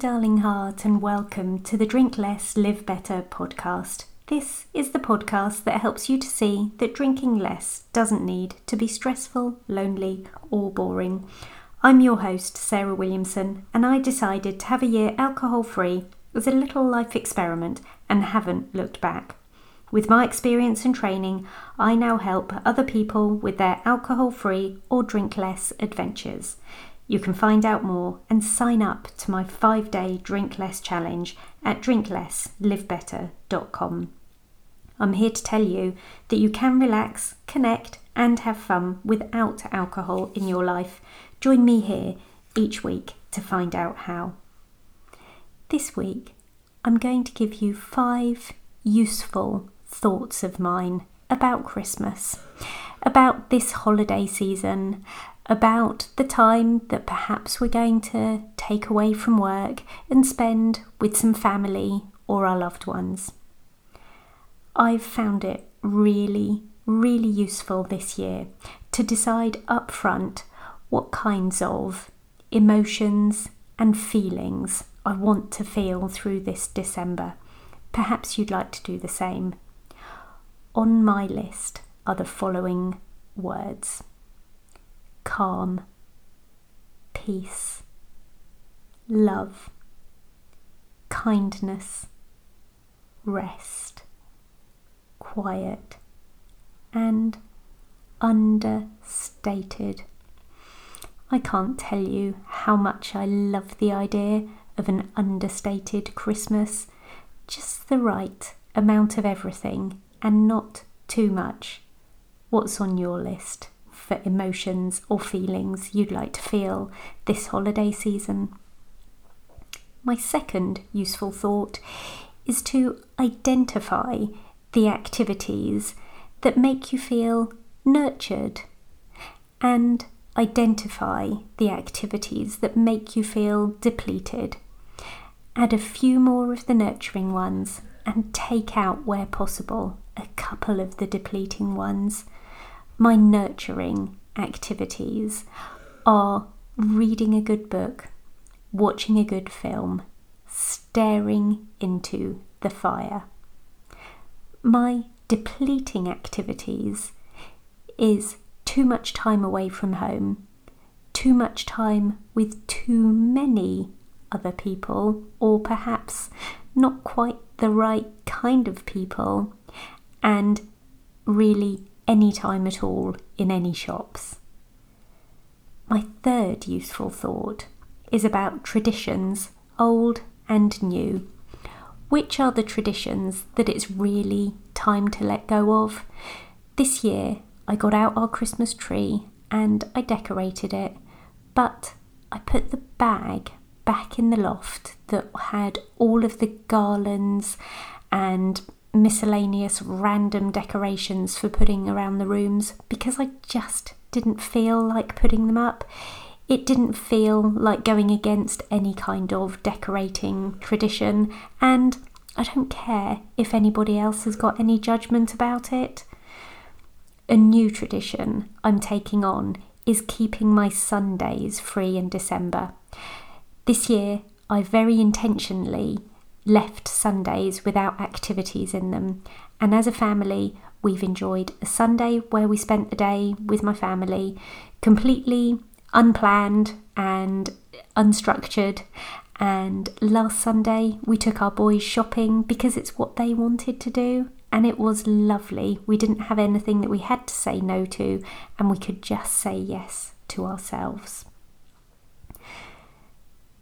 darling heart, and welcome to the Drink Less, Live Better podcast. This is the podcast that helps you to see that drinking less doesn't need to be stressful, lonely, or boring. I'm your host, Sarah Williamson, and I decided to have a year alcohol-free as a little life experiment and haven't looked back. With my experience and training, I now help other people with their alcohol-free or drink-less adventures. You can find out more and sign up to my 5-day Drink Less Challenge at drinklesslivebetter.com. I'm here to tell you that you can relax, connect, and have fun without alcohol in your life. Join me here each week to find out how. This week, I'm going to give you 5 useful thoughts of mine about Christmas, about this holiday season, about the time that perhaps we're going to take away from work and spend with some family or our loved ones. I've found it really, really useful this year to decide up front what kinds of emotions and feelings I want to feel through this December. Perhaps you'd like to do the same. On my list are the following words: calm, peace, love, kindness, rest, quiet, and understated. I can't tell you how much I love the idea of an understated Christmas. Just the right amount of everything and not too much. What's on your list for emotions or feelings you'd like to feel this holiday season? My second useful thought is to identify the activities that make you feel nurtured and identify the activities that make you feel depleted. Add a few more of the nurturing ones and take out, where possible, a couple of the depleting ones. My nurturing activities are reading a good book, watching a good film, staring into the fire. My depleting activities is too much time away from home, too much time with too many other people, or perhaps not quite the right kind of people, and really any time at all in any shops. My third useful thought is about traditions, old and new. Which are the traditions that it's really time to let go of? This year I got out our Christmas tree and I decorated it, but I put the bag back in the loft that had all of the garlands and miscellaneous random decorations for putting around the rooms because I just didn't feel like putting them up. It didn't feel like going against any kind of decorating tradition, and I don't care if anybody else has got any judgment about it. A new tradition I'm taking on is keeping my Sundays free in December. This year I very intentionally left Sundays without activities in them, and as a family we've enjoyed a Sunday where we spent the day with my family, completely unplanned and unstructured, and last Sunday we took our boys shopping because it's what they wanted to do, and it was lovely. We didn't have anything that we had to say no to, and we could just say yes to ourselves.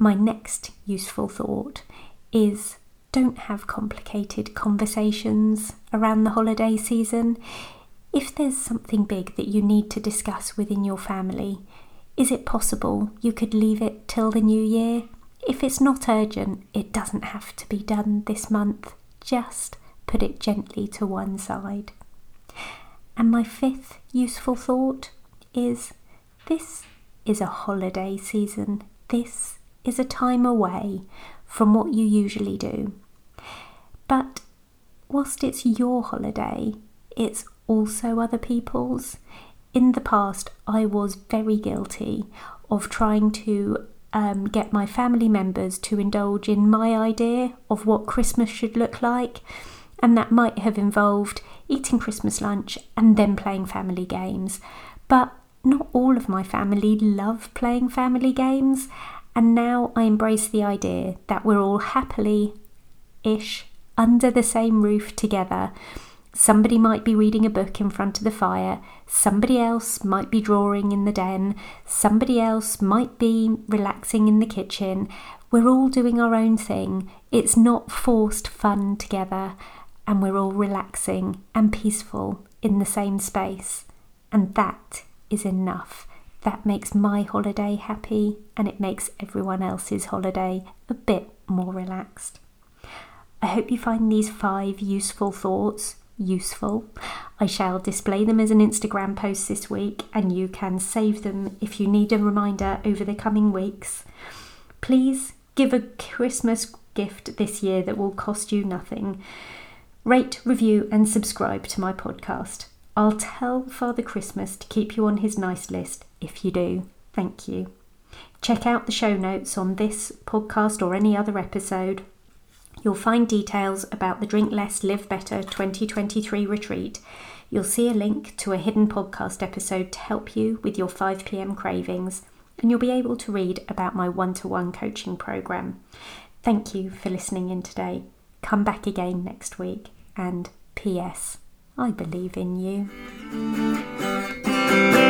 My next useful thought is don't have complicated conversations around the holiday season. If there's something big that you need to discuss within your family, is it possible you could leave it till the new year? If it's not urgent, it doesn't have to be done this month. Just put it gently to one side. And my fifth useful thought is this is a holiday season. This is a time away from what you usually do. But whilst it's your holiday, it's also other people's. In the past, I was very guilty of trying to get my family members to indulge in my idea of what Christmas should look like, and that might have involved eating Christmas lunch and then playing family games. But not all of my family love playing family games, and now I embrace the idea that we're all happily-ish under the same roof together. Somebody might be reading a book in front of the fire, somebody else might be drawing in the den, somebody else might be relaxing in the kitchen. We're all doing our own thing. It's not forced fun together, and we're all relaxing and peaceful in the same space. And that is enough. That makes my holiday happy, and it makes everyone else's holiday a bit more relaxed. I hope you find these 5 useful thoughts useful. I shall display them as an Instagram post this week, and you can save them if you need a reminder over the coming weeks. Please give a Christmas gift this year that will cost you nothing. Rate, review, and subscribe to my podcast. I'll tell Father Christmas to keep you on his nice list if you do. Thank you. Check out the show notes on this podcast or any other episode. You'll find details about the Drink Less, Live Better 2023 retreat. You'll see a link to a hidden podcast episode to help you with your 5 p.m. cravings, and you'll be able to read about my one-to-one coaching program. Thank you for listening in today. Come back again next week, and P.S. I believe in you.